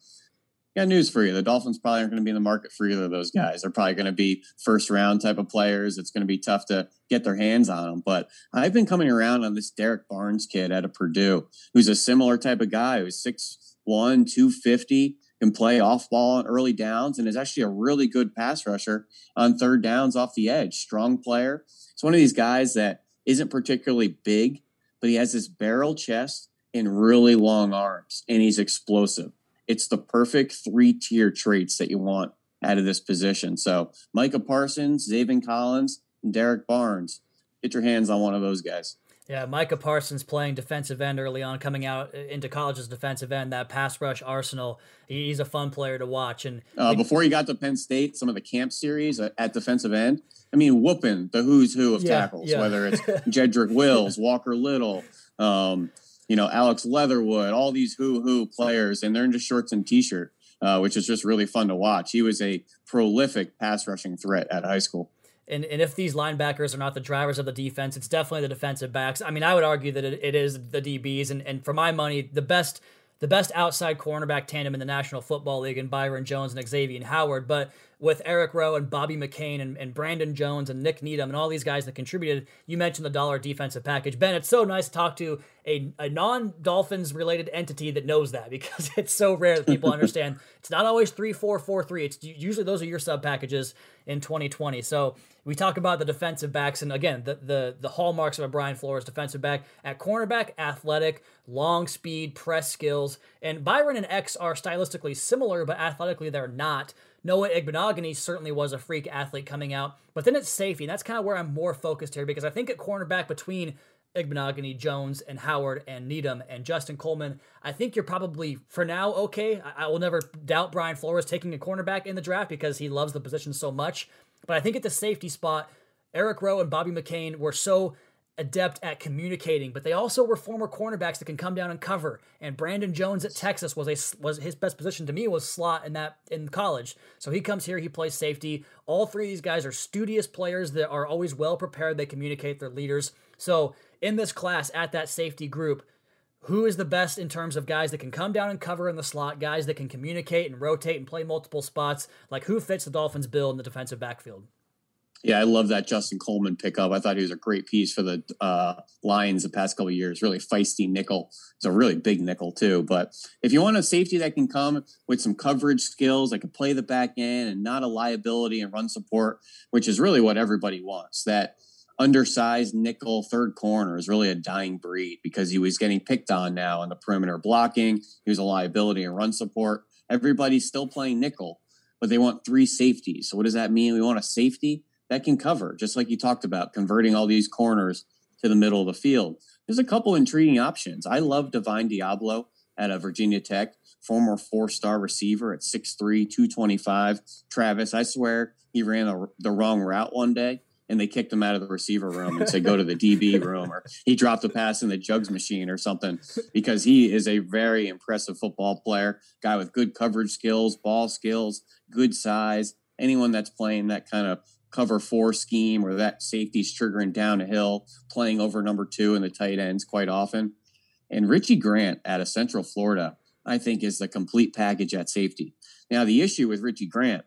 Got news for you. The Dolphins probably aren't going to be in the market for either of those guys. They're probably going to be first round type of players. It's going to be tough to get their hands on them. But I've been coming around on this Derrick Barnes kid out of Purdue, who's a similar type of guy who's six one, two fifty, can play off ball on early downs, and is actually a really good pass rusher on third downs off the edge. Strong player. It's one of these guys that isn't particularly big, but he has this barrel chest and really long arms, and he's explosive. It's the perfect three-tier traits that you want out of this position. So Micah Parsons, Zaven Collins, and Derrick Barnes. Get your hands on one of those guys. Yeah, Micah Parsons playing defensive end early on, coming out into college as defensive end, that pass rush arsenal. He's a fun player to watch. And uh, before he got to Penn State, some of the camp series at defensive end, I mean, whooping the who's who of yeah, tackles, yeah. whether it's Jedrick Wills, Walker Little, um, you know, Alex Leatherwood, all these who-who players, and they're into shorts and T-shirt, uh, which is just really fun to watch. He was a prolific pass-rushing threat at high school. And and if these linebackers are not the drivers of the defense, it's definitely the defensive backs. I mean, I would argue that it, it is the D Bs, and, and for my money, the best – the best outside cornerback tandem in the National Football League in Byron Jones and Xavier Howard. But with Eric Rowe and Bobby McCain and, and Brandon Jones and Nick Needham and all these guys that contributed, you mentioned the dollar defensive package. Ben, it's so nice to talk to a, a non-Dolphins related entity that knows that, because it's so rare that people understand. It's not always three four four three. It's usually those are your sub packages in twenty twenty. So we talk about the defensive backs, and again, the the, the hallmarks of a Brian Flores defensive back. At cornerback, athletic, long speed, press skills. And Byron and X are stylistically similar, but athletically they're not. Noah Igbenogany certainly was a freak athlete coming out. But then it's safety, and that's kind of where I'm more focused here, because I think at cornerback between Igbenogany, Jones, and Howard, and Needham, and Justin Coleman, I think you're probably, for now, okay. I, I will never doubt Brian Flores taking a cornerback in the draft because he loves the position so much. But I think at the safety spot, Eric Rowe and Bobby McCain were so adept at communicating, but they also were former cornerbacks that can come down and cover. And Brandon Jones at Texas was a was his best position to me was slot in that in college. So he comes here, he plays safety. All three of these guys are studious players that are always well prepared. They communicate, they're leaders. So in this class, at that safety group, who is the best in terms of guys that can come down and cover in the slot, guys that can communicate and rotate and play multiple spots? Like, who fits the Dolphins' bill in the defensive backfield? Yeah, I love that Justin Coleman pickup. I thought he was a great piece for the uh, Lions the past couple of years. Really feisty nickel. It's a really big nickel too. But if you want a safety that can come with some coverage skills, that can play the back end and not a liability and run support, which is really what everybody wants. That undersized nickel third corner is really a dying breed because he was getting picked on now in the perimeter blocking. He was a liability and run support. Everybody's still playing nickel, but they want three safeties. So what does that mean? We want a safety that can cover, just like you talked about, converting all these corners to the middle of the field. There's a couple intriguing options. I love Divine Diablo at a Virginia Tech, former four-star receiver at six three, two twenty-five. Travis, I swear he ran a, the wrong route one day, and they kicked him out of the receiver room and said, go to the D B room, or he dropped a pass in the jugs machine or something, because he is a very impressive football player, guy with good coverage skills, ball skills, good size. Anyone that's playing that kind of cover four scheme or that safety's triggering down a hill, playing over number two in the tight ends quite often. And Richie Grant out of Central Florida, I think, is the complete package at safety. Now, the issue with Richie Grant,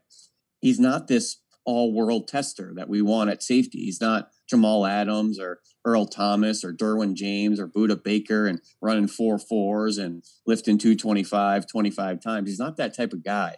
he's not this all-world tester that we want at safety. He's not Jamal Adams or Earl Thomas or Derwin James or Buda Baker and running four fours and lifting two twenty-five twenty-five times. He's not that type of guy.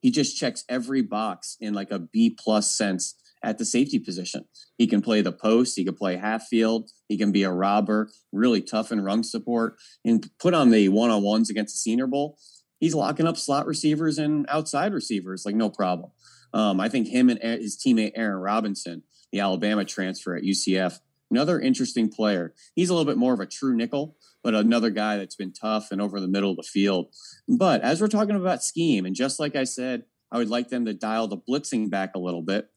He just checks every box in like a B-plus sense at the safety position. He can play the post. He can play half field. He can be a robber, really tough in run support, and put on the one-on-ones against the Senior Bowl. He's locking up slot receivers and outside receivers like no problem. Um, I think him and his teammate Aaron Robinson, the Alabama transfer at U C F, another interesting player. He's a little bit more of a true nickel, but another guy that's been tough and over the middle of the field. But as we're talking about scheme, and just like I said, I would like them to dial the blitzing back a little bit.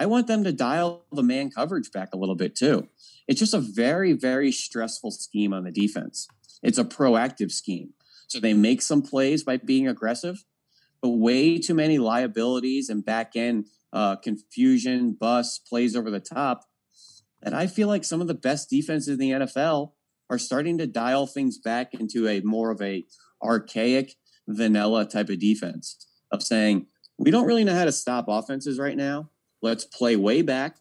I want them to dial the man coverage back a little bit too. It's just a very, very stressful scheme on the defense. It's a proactive scheme. So they make some plays by being aggressive, but way too many liabilities and back end uh, confusion, busts, plays over the top. And I feel like some of the best defenses in the N F L are starting to dial things back into a more of a archaic vanilla type of defense of saying, we don't really know how to stop offenses right now. Let's play way back,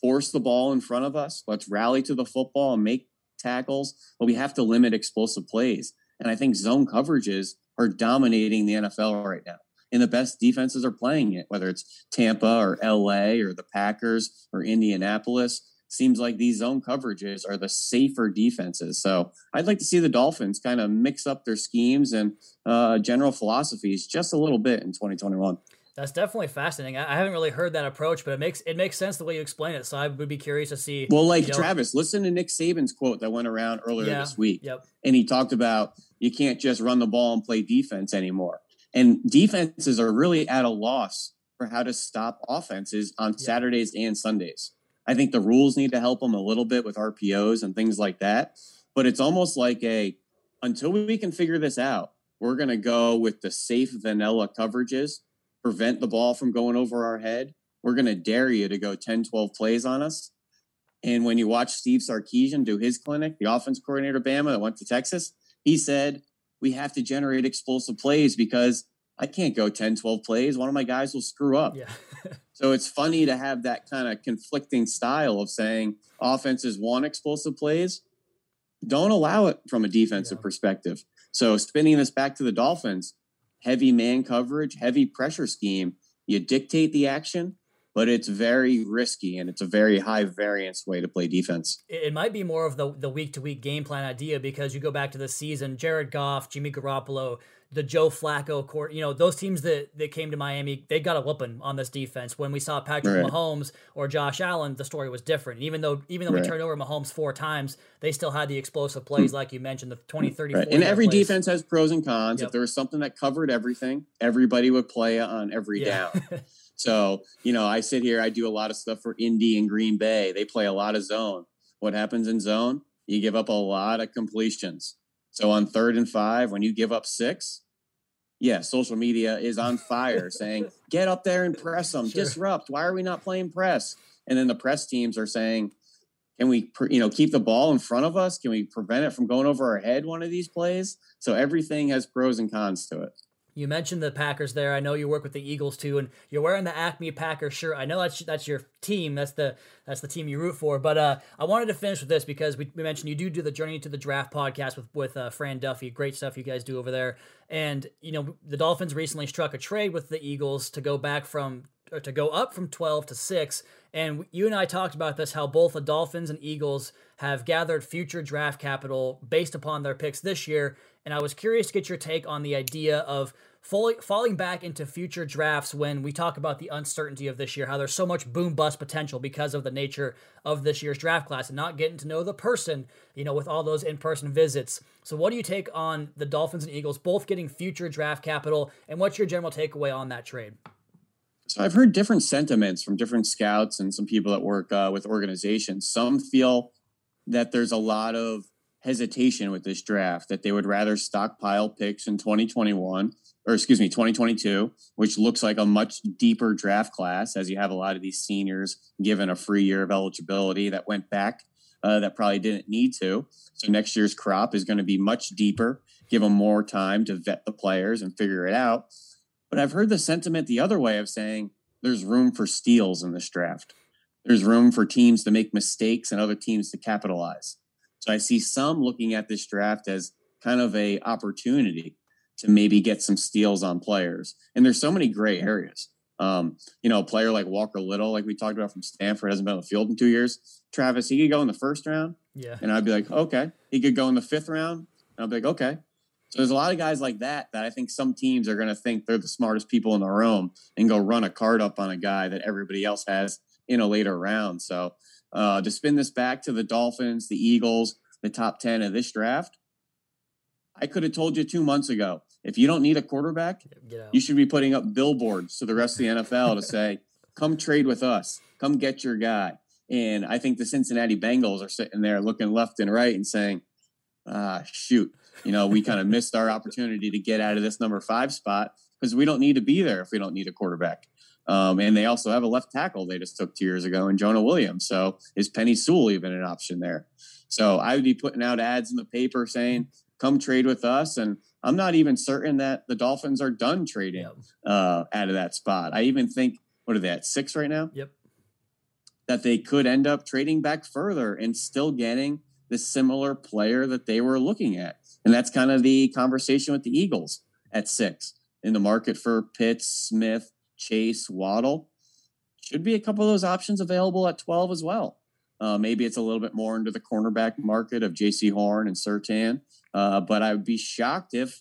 force the ball in front of us. Let's rally to the football and make tackles, but we have to limit explosive plays. And I think zone coverages are dominating the N F L right now. And the best defenses are playing it, whether it's Tampa or L A or the Packers or Indianapolis. Seems like these zone coverages are the safer defenses. So I'd like to see the Dolphins kind of mix up their schemes and uh, general philosophies just a little bit in twenty twenty-one. That's definitely fascinating. I haven't really heard that approach, but it makes it makes sense the way you explain it. So I would be curious to see. Well, like you know, Travis, listen to Nick Saban's quote that went around earlier yeah, this week. Yep. And he talked about you can't just run the ball and play defense anymore. And defenses are really at a loss for how to stop offenses on yep. Saturdays and Sundays. I think the rules need to help them a little bit with R P Os and things like that. But it's almost like a, until we can figure this out, we're going to go with the safe vanilla coverages, prevent the ball from going over our head. We're going to dare you to go ten, twelve plays on us. And when you watch Steve Sarkisian do his clinic, the offense coordinator of Bama that went to Texas, he said, we have to generate explosive plays because I can't go ten, twelve plays. One of my guys will screw up. Yeah. So it's funny to have that kind of conflicting style of saying offenses want explosive plays. Don't allow it from a defensive yeah. perspective. So spinning this back to the Dolphins, heavy man coverage, heavy pressure scheme. You dictate the action, but it's very risky and it's a very high variance way to play defense. It might be more of the, the week-to-week game plan idea because you go back to the season, Jared Goff, Jimmy Garoppolo, the Joe Flacco court, you know, those teams that, that came to Miami, they got a whooping on this defense. When we saw Patrick right. Mahomes or Josh Allen, the story was different. And even though, even though right. we turned over Mahomes four times, they still had the explosive plays, like you mentioned, the twenty, thirty, right. And every plays. Defense has pros and cons. Yep. If there was something that covered everything, everybody would play on every yeah. down. So, you know, I sit here, I do a lot of stuff for Indy and Green Bay. They play a lot of zone. What happens in zone? You give up a lot of completions. So on third and five, when you give up six, yeah, social media is on fire saying, get up there and press them, sure. disrupt. Why are we not playing press? And then the press teams are saying, can we, you know, keep the ball in front of us? Can we prevent it from going over our head one of these plays? So everything has pros and cons to it. You mentioned the Packers there. I know you work with the Eagles too, and you're wearing the Acme Packers shirt. I know that's that's your team. That's the that's the team you root for. But uh, I wanted to finish with this because we, we mentioned you do do the Journey to the Draft podcast with with uh, Fran Duffy. Great stuff you guys do over there. And you know the Dolphins recently struck a trade with the Eagles to go back from or to go up from twelve to six. And you and I talked about this, how both the Dolphins and Eagles have gathered future draft capital based upon their picks this year. And I was curious to get your take on the idea of fully falling back into future drafts when we talk about the uncertainty of this year, how there's so much boom bust potential because of the nature of this year's draft class and not getting to know the person, you know, with all those in-person visits. So what do you take on the Dolphins and Eagles both getting future draft capital, and what's your general takeaway on that trade? So I've heard different sentiments from different scouts and some people that work uh, with organizations. Some feel that there's a lot of hesitation with this draft, that they would rather stockpile picks in twenty twenty-one or excuse me, twenty twenty-two, which looks like a much deeper draft class, as you have a lot of these seniors given a free year of eligibility that went back uh, that probably didn't need to. So next year's crop is going to be much deeper, give them more time to vet the players and figure it out. But I've heard the sentiment the other way of saying there's room for steals in this draft. There's room for teams to make mistakes and other teams to capitalize. So I see some looking at this draft as kind of a opportunity to maybe get some steals on players. And there's so many gray areas. Um, you know, a player like Walker Little, like we talked about from Stanford, hasn't been on the field in two years. Travis, he could go in the first round. Yeah. And I'd be like, okay. He could go in the fifth round. And I'd be like, okay. So there's a lot of guys like that that I think some teams are going to think they're the smartest people in the room and go run a card up on a guy that everybody else has in a later round. So uh, to spin this back to the Dolphins, the Eagles, the top ten of this draft, I could have told you two months ago, if you don't need a quarterback, you should be putting up billboards to the rest of the N F L to say, come trade with us, come get your guy. And I think the Cincinnati Bengals are sitting there looking left and right and saying, ah, shoot. You know, we kind of missed our opportunity to get out of this number five spot because we don't need to be there if we don't need a quarterback. Um, and they also have a left tackle they just took two years ago in Jonah Williams. So is Penny Sewell even an option there? So I would be putting out ads in the paper saying, come trade with us. And I'm not even certain that the Dolphins are done trading uh, out of that spot. I even think, what are they at, six right now? Yep. That they could end up trading back further and still getting the similar player that they were looking at. And that's kind of the conversation with the Eagles at six. In the market for Pitts, Smith, Chase, Waddle, should be a couple of those options available at twelve as well. Uh, maybe it's a little bit more into the cornerback market of J C Horn and Surtain. Uh, but I would be shocked if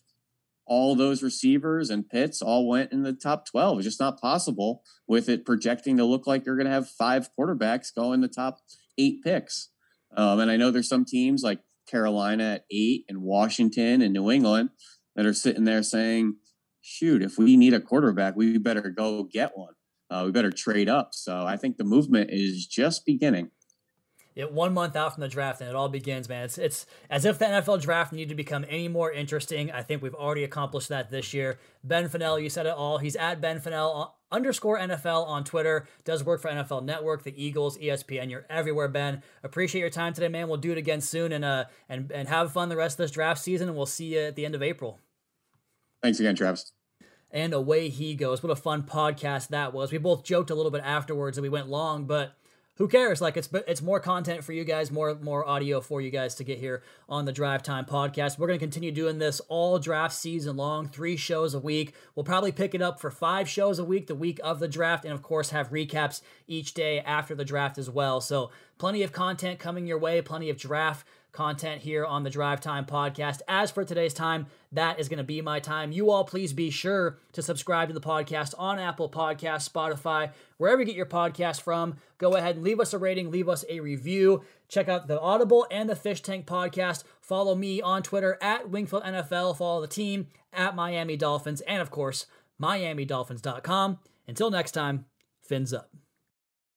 all those receivers and Pitts all went in the top twelve. It's just not possible with it projecting to look like you're going to have five quarterbacks go in the top eight picks. Um, and I know there's some teams like Carolina at eight and Washington and New England that are sitting there saying, shoot, if we need a quarterback, we better go get one. Uh, we better trade up. So I think the movement is just beginning. Yeah, one month out from the draft, and it all begins, man. It's it's as if the N F L draft needed to become any more interesting. I think we've already accomplished that this year. Ben Fennell, you said it all. He's at Ben Fennell underscore N F L on Twitter. Does work for N F L Network, the Eagles, E S P N. You're everywhere, Ben. Appreciate your time today, man. We'll do it again soon, and uh and and have fun the rest of this draft season. And we'll see you at the end of April. Thanks again, Travis. And away he goes. What a fun podcast that was. We both joked a little bit afterwards, and we went long, but who cares? Like it's it's more content for you guys, more more audio for you guys to get here on the Drive Time podcast. We're going to continue doing this all draft season long, three shows a week. We'll probably pick it up for five shows a week, the week of the draft, and of course have recaps each day after the draft as well. So plenty of content coming your way, plenty of draft content here on the Drive Time podcast. As for today's time, that is going to be my time. You all please be sure to subscribe to the podcast on Apple Podcasts, Spotify, wherever you get your podcast from. Go ahead and leave us a rating, leave us a review. Check out the Audible and the Fish Tank podcast. Follow me on Twitter at Wingfield N F L. Follow the team at Miami Dolphins and, of course, Miami Dolphins dot com. Until next time, fins up.